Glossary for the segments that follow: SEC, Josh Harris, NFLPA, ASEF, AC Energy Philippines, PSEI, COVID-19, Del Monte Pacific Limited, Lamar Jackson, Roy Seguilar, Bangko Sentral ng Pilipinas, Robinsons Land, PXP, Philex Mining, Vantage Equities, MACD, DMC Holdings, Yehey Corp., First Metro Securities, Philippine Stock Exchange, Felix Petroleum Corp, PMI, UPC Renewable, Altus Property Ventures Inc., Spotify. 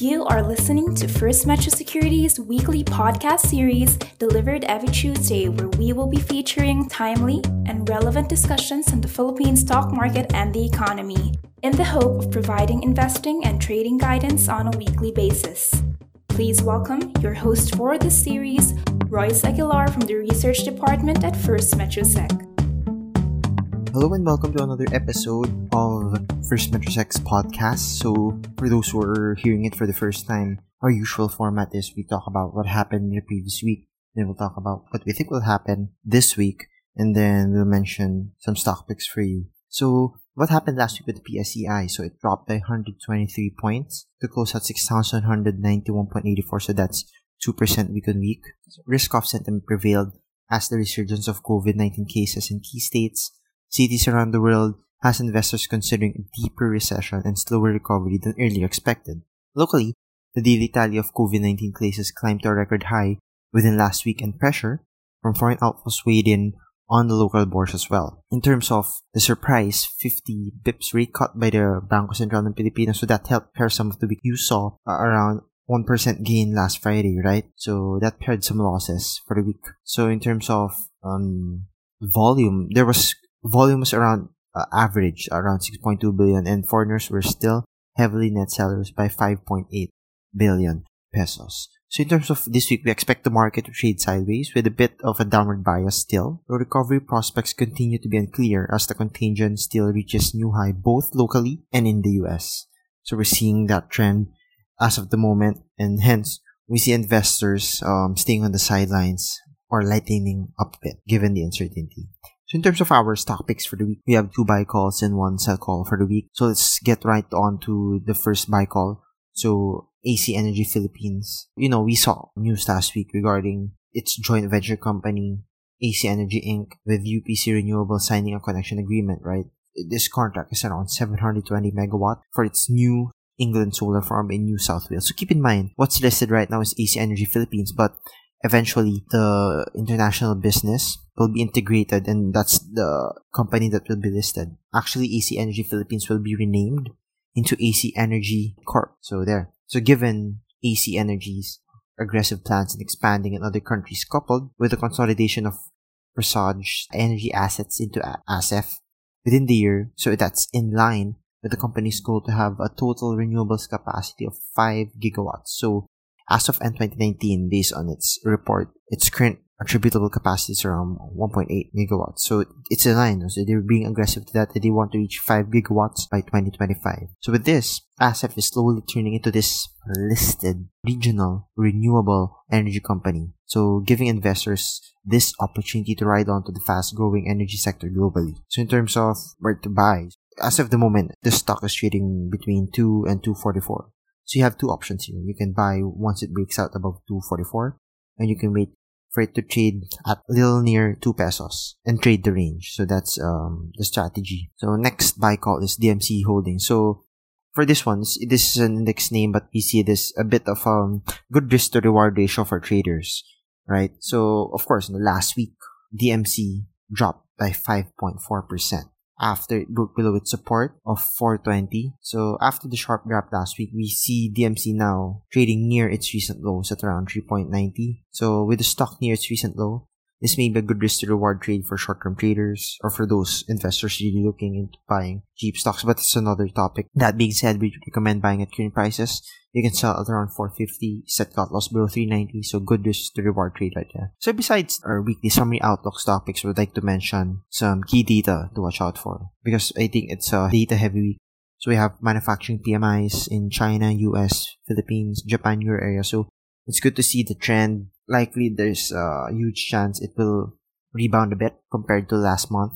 You are listening to First Metro Securities' weekly podcast series delivered every Tuesday, where we will be featuring timely and relevant discussions on the Philippine stock market and the economy, in the hope of providing investing and trading guidance on a weekly basis. Please welcome your host for this series, Roy Seguilar from the Research Department at First Metro Sec. Hello and welcome to another episode of First Metro Sec's podcast. So, for those who are hearing it for the first time, our usual format is we talk about what happened in the previous week, then we'll talk about what we think will happen this week, and then we'll mention some stock picks for you. So, what happened last week with the PSEI? So, it dropped by 123 points to close at 6,191.84, so that's 2% week on week. So, risk-off sentiment prevailed as the resurgence of COVID-19 cases in key states, cities around the world has investors considering a deeper recession and slower recovery than earlier expected. Locally, the daily tally of COVID-19 cases climbed to a record high within last week, and pressure from foreign outflows weighed in on the local bourse as well. In terms of the surprise, 50 bips rate cut by the Bangko Sentral ng Pilipinas, so that helped pair some of the week. You saw around 1% gain last Friday, right? So that paired some losses for the week. So in terms of volume, volume was around average, around 6.2 billion, and foreigners were still heavily net sellers by 5.8 billion pesos. So in terms of this week, we expect the market to trade sideways with a bit of a downward bias still. The recovery prospects continue to be unclear as the contagion still reaches new high both locally and in the US. So we're seeing that trend as of the moment, and hence we see investors staying on the sidelines or lightening up a bit given the uncertainty. So in terms of our stock picks for the week, we have two buy calls and one sell call for the week. So let's get right on to the first buy call. So AC Energy Philippines. You know, we saw news last week regarding its joint venture company, AC Energy Inc., with UPC Renewable signing a connection agreement, right? This contract is around 720 megawatt for its New England solar farm in New South Wales. So keep in mind, what's listed right now is AC Energy Philippines, but eventually the international business will be integrated, and that's the company that will be listed. Actually, AC Energy Philippines will be renamed into AC Energy Corp. So there. So given AC Energy's aggressive plans in expanding in other countries, coupled with the consolidation of Presaged energy assets into ASEF within the year, so that's in line with the company's goal to have a total renewables capacity of 5 gigawatts. So as of end 2019, based on its report, its current attributable capacity is around 1.8 gigawatts. So it's in line. So they're being aggressive to that. They want to reach 5 gigawatts by 2025. So with this, ASEF is slowly turning into this listed regional renewable energy company, so giving investors this opportunity to ride on to the fast-growing energy sector globally. So in terms of where to buy, as of the moment, the stock is trading between 2 and 244. So you have two options here. You can buy once it breaks out above 244, and you can wait for it to trade at a little near 2 pesos and trade the range. So that's the strategy. So next buy call is DMC Holdings. So for this one, this is an index name, but we see this a bit of good risk to reward ratio for traders, right? So of course, in the last week, DMC dropped by 5.4%. after it broke below its support of 420. So after the sharp drop last week, we see DMC now trading near its recent lows at around 3.90. So with the stock near its recent low, this may be a good risk to reward trade for short-term traders or for those investors really looking into buying cheap stocks, but it's another topic. That being said, we recommend buying at current prices. You can sell at around 450, set cut loss below 390, so good risk to reward trade right there. So besides our weekly summary outlook topics, we'd like to mention some key data to watch out for, because I think it's a data-heavy week. So we have manufacturing PMIs in China, US, Philippines, Japan, Euro area, so it's good to see the trend. Likely, there's a huge chance it will rebound a bit compared to last month.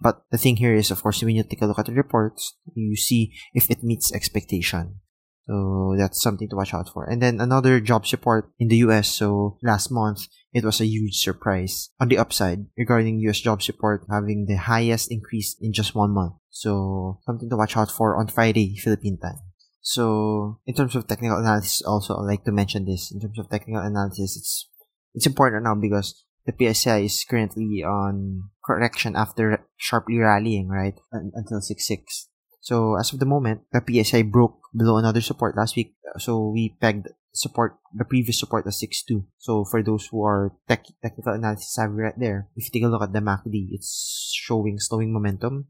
But the thing here is, of course, when you take a look at the reports, you see if it meets expectation. So that's something to watch out for. And then another jobs report in the US. So last month, it was a huge surprise on the upside regarding US jobs report having the highest increase in just 1 month. So something to watch out for on Friday, Philippine time. So in terms of technical analysis, also I'd like to mention this. In terms of technical analysis, it's important now because the PSEI is currently on correction after sharply rallying, right, until 6.6. So as of the moment, the PSEI broke below another support last week. So we pegged support, the previous support as 6.2. So for those who are technical analysis savvy right there, if you take a look at the MACD, it's showing slowing momentum.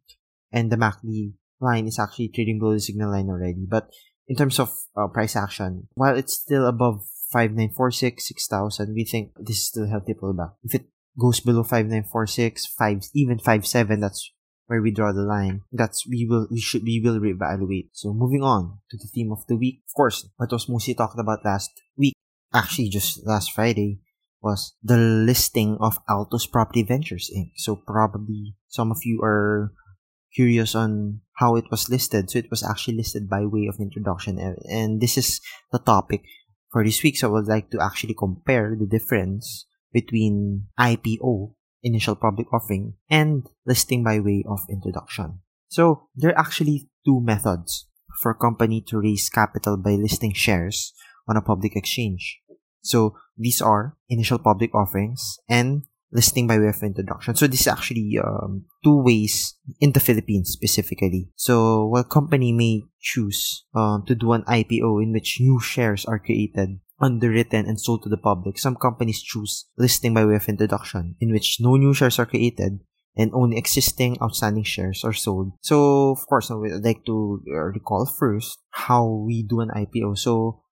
And the MACD line is actually trading below the signal line already. But in terms of price action, while it's still above 5946, 6000, we think this is still a healthy pullback. If it goes below 5946, 5, even 57, that's where we draw the line. That's we will reevaluate. So moving on to the theme of the week, of course, what was mostly talked about last week, actually just last Friday, was the listing of Altus Property Ventures Inc. So probably some of you are curious on how it was listed. So it was actually listed by way of introduction, and this is the topic for this week. So I would like to actually compare the difference between IPO, initial public offering, and listing by way of introduction. So there are actually two methods for a company to raise capital by listing shares on a public exchange. So these are initial public offerings and listing by way of introduction. So this is actually two ways in the Philippines specifically. So while company may choose to do an IPO in which new shares are created, underwritten, and sold to the public, some companies choose listing by way of introduction, in which no new shares are created and only existing outstanding shares are sold. So of course, I would like to recall first how we do an IPO. So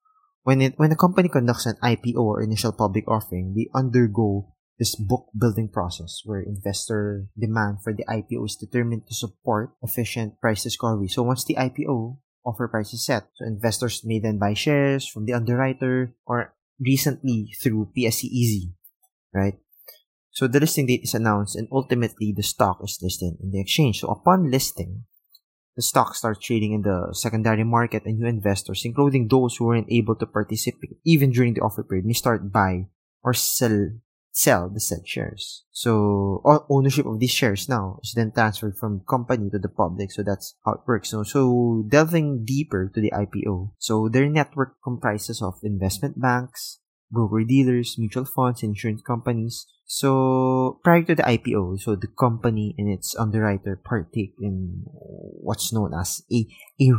when a company conducts an IPO or initial public offering, they undergo this book building process where investor demand for the IPO is determined to support efficient price discovery. So once the IPO offer price is set, so investors may then buy shares from the underwriter or recently through PSEI, right? So the listing date is announced and ultimately the stock is listed in the exchange. So upon listing, the stock starts trading in the secondary market, and new investors, including those who weren't able to participate even during the offer period, may start buy or sell the said shares. So all ownership of these shares now is then transferred from company to the public. So that's how it works. So delving deeper to the IPO, so their network comprises of investment banks, broker-dealers, mutual funds, insurance companies. So prior to the IPO, so the company and its underwriter partake in what's known as a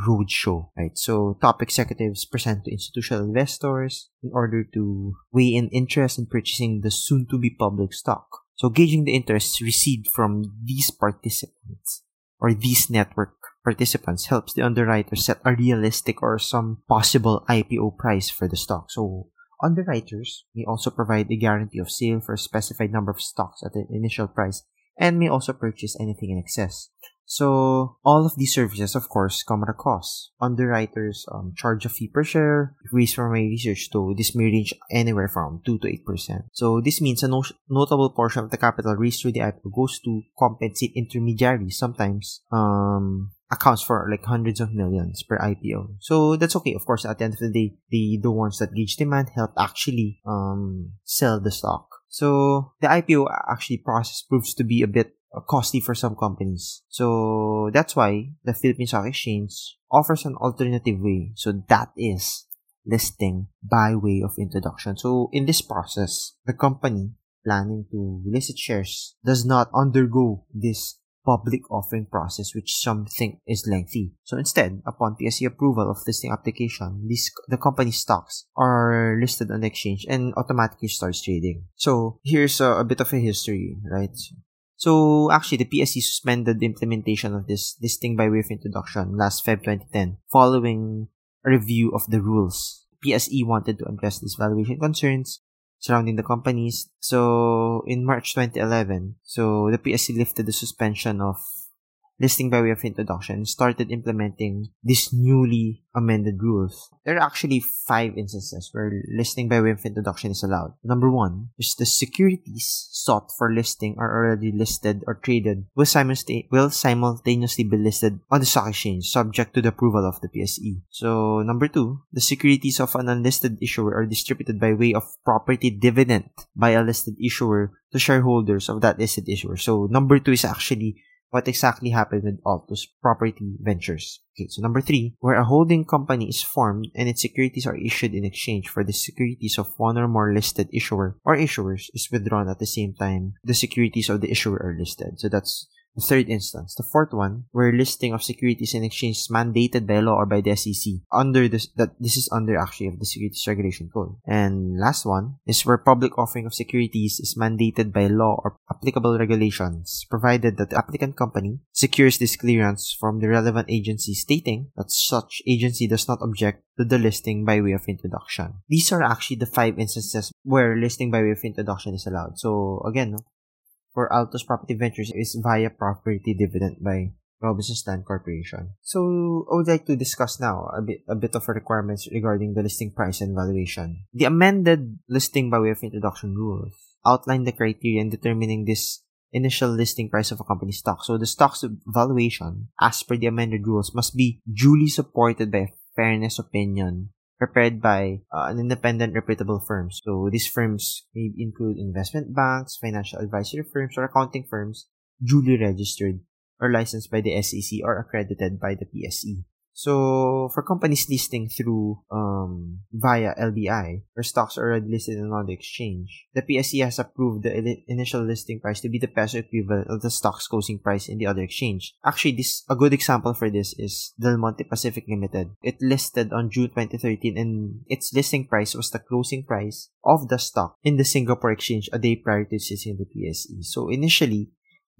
roadshow, right? So top executives present to institutional investors in order to weigh in interest in purchasing the soon-to-be public stock. So gauging the interest received from these participants or these network participants helps the underwriter set a realistic or some possible IPO price for the stock. So underwriters may also provide a guarantee of sale for a specified number of stocks at an initial price and may also purchase anything in excess. So all of these services, of course, come at a cost. Underwriters charge a fee per share. Raised from my research, though, this may range anywhere from 2 to 8%. So this means a notable portion of the capital raised through the IPO goes to compensate intermediaries, sometimes accounts for like hundreds of millions per IPO. So that's okay. Of course, at the end of the day, the ones that gauge demand help actually sell the stock. So the IPO actually process proves to be a bit costly for some companies. So that's why the Philippine Stock Exchange offers an alternative way. So that is listing by way of introduction. So in this process, the company planning to list its shares does not undergo this public offering process, which some think is lengthy. So instead, upon PSE approval of listing application, the company's stocks are listed on the exchange and automatically starts trading. So here's a bit of a history, right? So actually, the PSE suspended the implementation of this listing by way of introduction last February 2010 following a review of the rules. PSE wanted to address these valuation concerns surrounding the companies. So in March 2011, so the PSE lifted the suspension of listing by way of introduction and started implementing these newly amended rules. There are actually 5 instances where listing by way of introduction is allowed. Number 1 is the securities sought for listing are already listed or traded will simultaneously be listed on the stock exchange subject to the approval of the PSE. So number 2, the securities of an unlisted issuer are distributed by way of property dividend by a listed issuer to shareholders of that listed issuer. So number 2 is actually what exactly happened with Altus Property Ventures. Okay, so number 3, where a holding company is formed and its securities are issued in exchange for the securities of one or more listed issuer or issuers is withdrawn at the same time the securities of the issuer are listed. So that's The third instance, the fourth one, where listing of securities and exchange is mandated by law or by the SEC under this, that this is under actually of the Securities Regulation Code. And last one is where public offering of securities is mandated by law or applicable regulations, provided that the applicant company secures this clearance from the relevant agency, stating that such agency does not object to the listing by way of introduction. These are actually the five instances where listing by way of introduction is allowed. So again, for Altus Property Ventures is via property dividend by Robinson Stan Corporation. So I would like to discuss now a bit of requirements regarding the listing price and valuation. The amended listing by way of introduction rules outline the criteria in determining this initial listing price of a company's stock. So the stock's valuation, as per the amended rules, must be duly supported by a fairness opinion prepared by an independent reputable firm. So these firms may include investment banks, financial advisory firms, or accounting firms duly registered or licensed by the SEC or accredited by the PSE. So for companies listing through via LBI, where stocks are already listed on the exchange, the PSE has approved the initial listing price to be the peso equivalent of the stock's closing price in the other exchange. Actually, a good example for this is Del Monte Pacific Limited. It listed on June 2013, and its listing price was the closing price of the stock in the Singapore exchange a day prior to listing the PSE. So initially,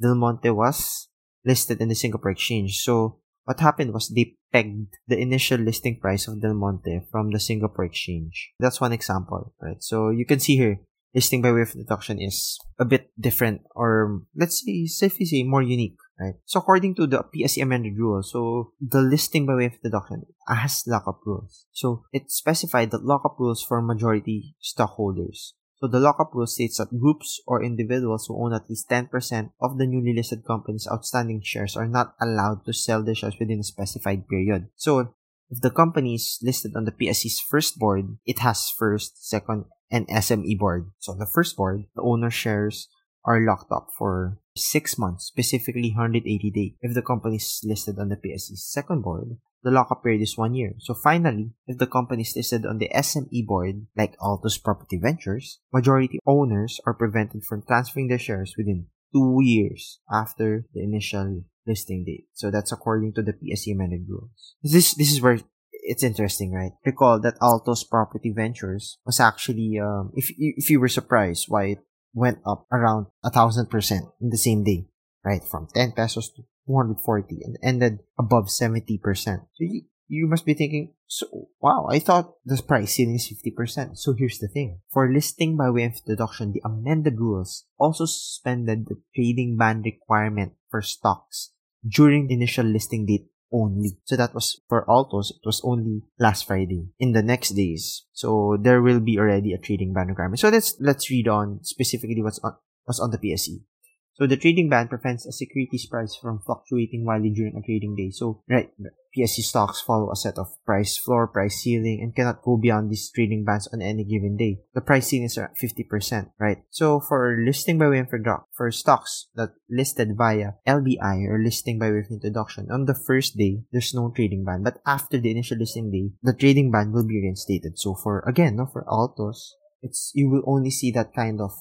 Del Monte was listed in the Singapore exchange. So what happened was they pegged the initial listing price of Del Monte from the Singapore exchange. That's one example, right? So you can see here, listing by way of introduction is a bit different, or let's say, safely say, more unique, right? So according to the PSE amended rule, so the listing by way of introduction has lockup rules. So it specified that lockup rules for majority stockholders. So the lockup rule states that groups or individuals who own at least 10% of the newly listed company's outstanding shares are not allowed to sell their shares within a specified period. So if the company is listed on the PSE's first board, it has first, second, and SME board. So on the first board, the owner shares are locked up for 6 months, specifically 180 days. If the company is listed on the PSE's second board, the lockup period is 1 year. So finally, if the company is listed on the SME board, like Altus Property Ventures, majority owners are prevented from transferring their shares within 2 years after the initial listing date. So that's according to the PSE amended rules. This is where it's interesting, right? Recall that Altus Property Ventures was actually, if you were surprised why it went up around 1,000% in the same day, right? From 10 pesos to 240 and ended above 70%. So you must be thinking, so wow, I thought the price ceiling is 50%. So here's the thing. For listing by way of introduction, the amended rules also suspended the trading ban requirement for stocks during the initial listing date only. So that was for Altus, it was only last Friday. In the next days, so there will be already a trading ban requirement. So let's read on specifically what's on the PSE. So the trading ban prevents a security's price from fluctuating wildly during a trading day. So, right, PSE stocks follow a set of price floor, price ceiling, and cannot go beyond these trading bands on any given day. The price ceiling is at 50%, right? So for listing by way of introduction, for stocks that listed via LBI or listing by way of introduction, on the first day, there's no trading ban. But after the initial listing day, the trading ban will be reinstated. So for Altus, you will only see that kind of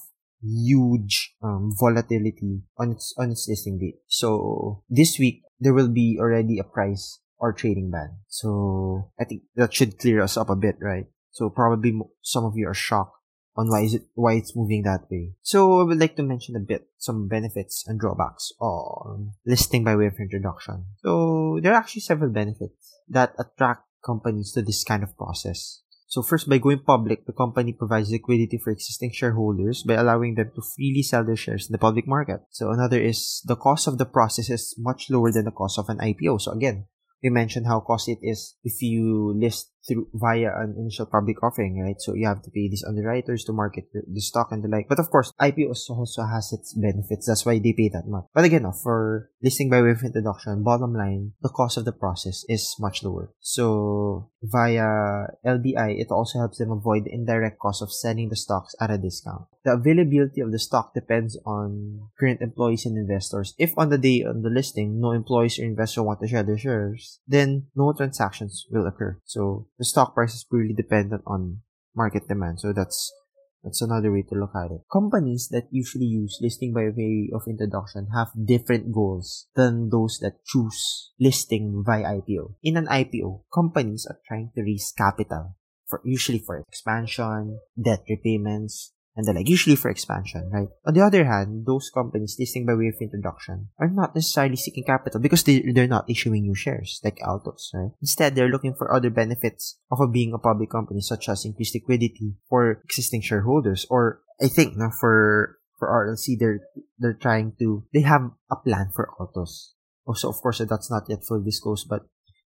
huge volatility on its listing date. So this week there will be already a price or trading ban. So I think that should clear us up a bit, right? So probably some of you are shocked on why it's moving that way. So I would like to mention a bit some benefits and drawbacks on listing by way of introduction. So there are actually several benefits that attract companies to this kind of process. So first, by going public, the company provides liquidity for existing shareholders by allowing them to freely sell their shares in the public market. So another is the cost of the process is much lower than the cost of an IPO. So again, we mentioned how costly it is if you list through via an initial public offering, right? So you have to pay these underwriters to market the stock and the like. But of course, IPO also has its benefits. That's why they pay that much. But again, for listing by way of introduction, bottom line, the cost of the process is much lower. So via LBI, it also helps them avoid the indirect cost of selling the stocks at a discount. The availability of the stock depends on current employees and investors. If on the day of the listing, no employees or investors want to share their shares, then no transactions will occur. So the stock price is purely dependent on market demand. So that's That's another way to look at it. Companies that usually use listing by way of introduction have different goals than those that choose listing via IPO. In an IPO, companies are trying to raise capital, usually for expansion, debt repayments, and the like. Usually for expansion, right? On the other hand, those companies listing by way of introduction are not necessarily seeking capital because they're not issuing new shares like Altus, right? Instead, they're looking for other benefits of being a public company, such as increased liquidity for existing shareholders, or I think now for RLC, they have a plan for Altus. Also, of course, that's not yet fully disclosed, but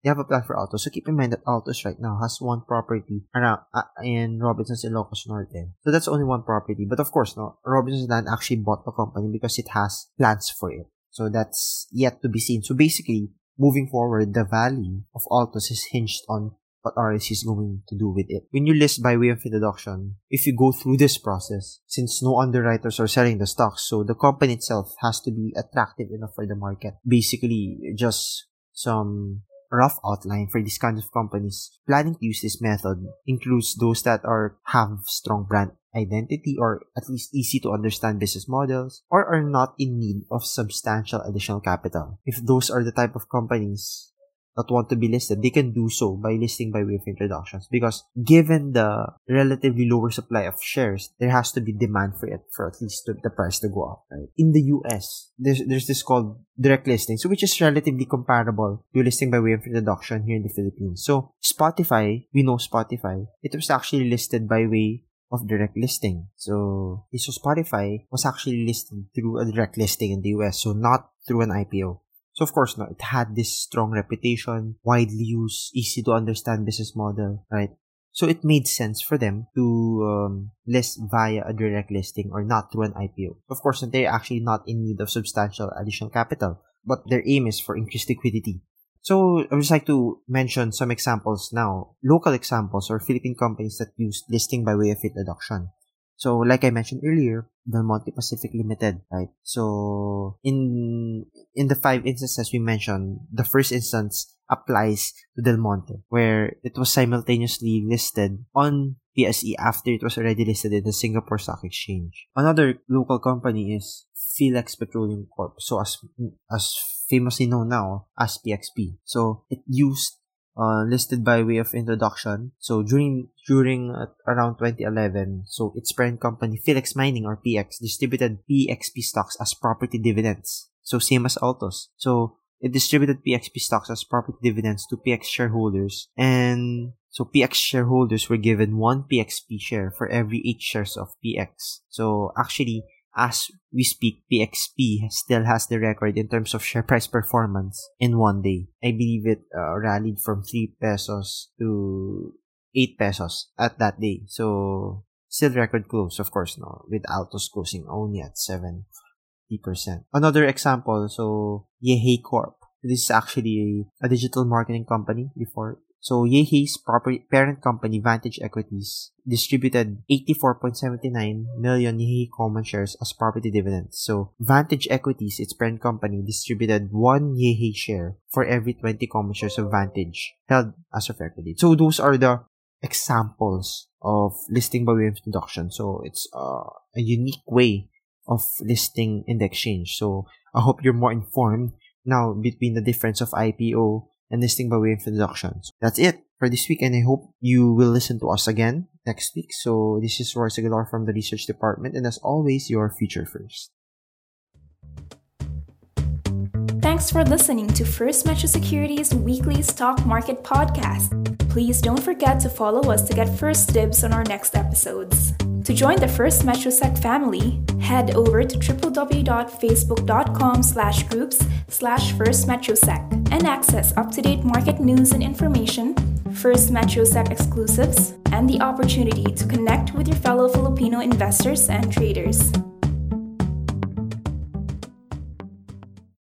they have a plan for Altus. So keep in mind that Altus right now has one property around in Robinsons Ilocos Norte. So that's only one property. But of course, no, Robinsons Land actually bought the company because it has plans for it. So that's yet to be seen. So basically, moving forward, the value of Altus is hinged on what RLC is going to do with it. When you list by way of introduction, if you go through this process, since no underwriters are selling the stocks, so the company itself has to be attractive enough for the market. Basically, just some rough outline for these kinds of companies planning to use this method includes those that have strong brand identity or at least easy to understand business models, or are not in need of substantial additional capital. If those are the type of companies that want to be listed, they can do so by listing by way of introductions, because given the relatively lower supply of shares, there has to be demand for it for at least the price to go up, right? In the US, there's this called direct listing, so which is relatively comparable to listing by way of introduction here in the Philippines. So Spotify, we know Spotify, it was actually listed by way of direct listing. So Spotify was actually listed through a direct listing in the US, so not through an IPO. So of course, no, it had this strong reputation, widely used, easy to understand business model, right? So it made sense for them to list via a direct listing or not through an IPO. Of course, they're actually not in need of substantial additional capital, but their aim is for increased liquidity. So I would just like to mention some examples now, local examples or Philippine companies that use listing by way of introduction. So like I mentioned earlier, Del Monte Pacific Limited, right? So in the 5 instances we mentioned, the first instance applies to Del Monte, where it was simultaneously listed on PSE after it was already listed in the Singapore Stock Exchange. Another local company is Felix Petroleum Corp, so as famously known now as PXP. So it used listed by way of introduction. So during around 2011, so its parent company Philex Mining or PX distributed PXP stocks as property dividends. So same as Altus. So it distributed PXP stocks as property dividends to PX shareholders, and so PX shareholders were given 1 PXP share for every 8 shares of PX. So actually, as we speak, PXP still has the record in terms of share price performance in one day. I believe it rallied from 3 pesos to 8 pesos at that day. So, still record close, of course, no, with Altus closing only at 70%. Another example, so Yehey Corp. This is actually a digital marketing company before. So, Yehey's parent company, Vantage Equities, distributed 84.79 million Yehey common shares as property dividends. So, Vantage Equities, its parent company, distributed 1 Yehey share for every 20 common shares of Vantage held as of equity. So, those are the examples of listing by way of introduction. So, it's a unique way of listing in the exchange. So, I hope you're more informed now between the difference of IPO and listing by way of introduction. So that's it for this week, and I hope you will listen to us again next week. So this is Roy Seguilar from the Research Department, and as always, your future first. Thanks for listening to First Metro Securities Weekly Stock Market Podcast. Please don't forget to follow us to get first dibs on our next episodes. To join the First MetroSec family, head over to facebook.com/groups/firstmetrosec and access up-to-date market news and information, First MetroSec exclusives, and the opportunity to connect with your fellow Filipino investors and traders.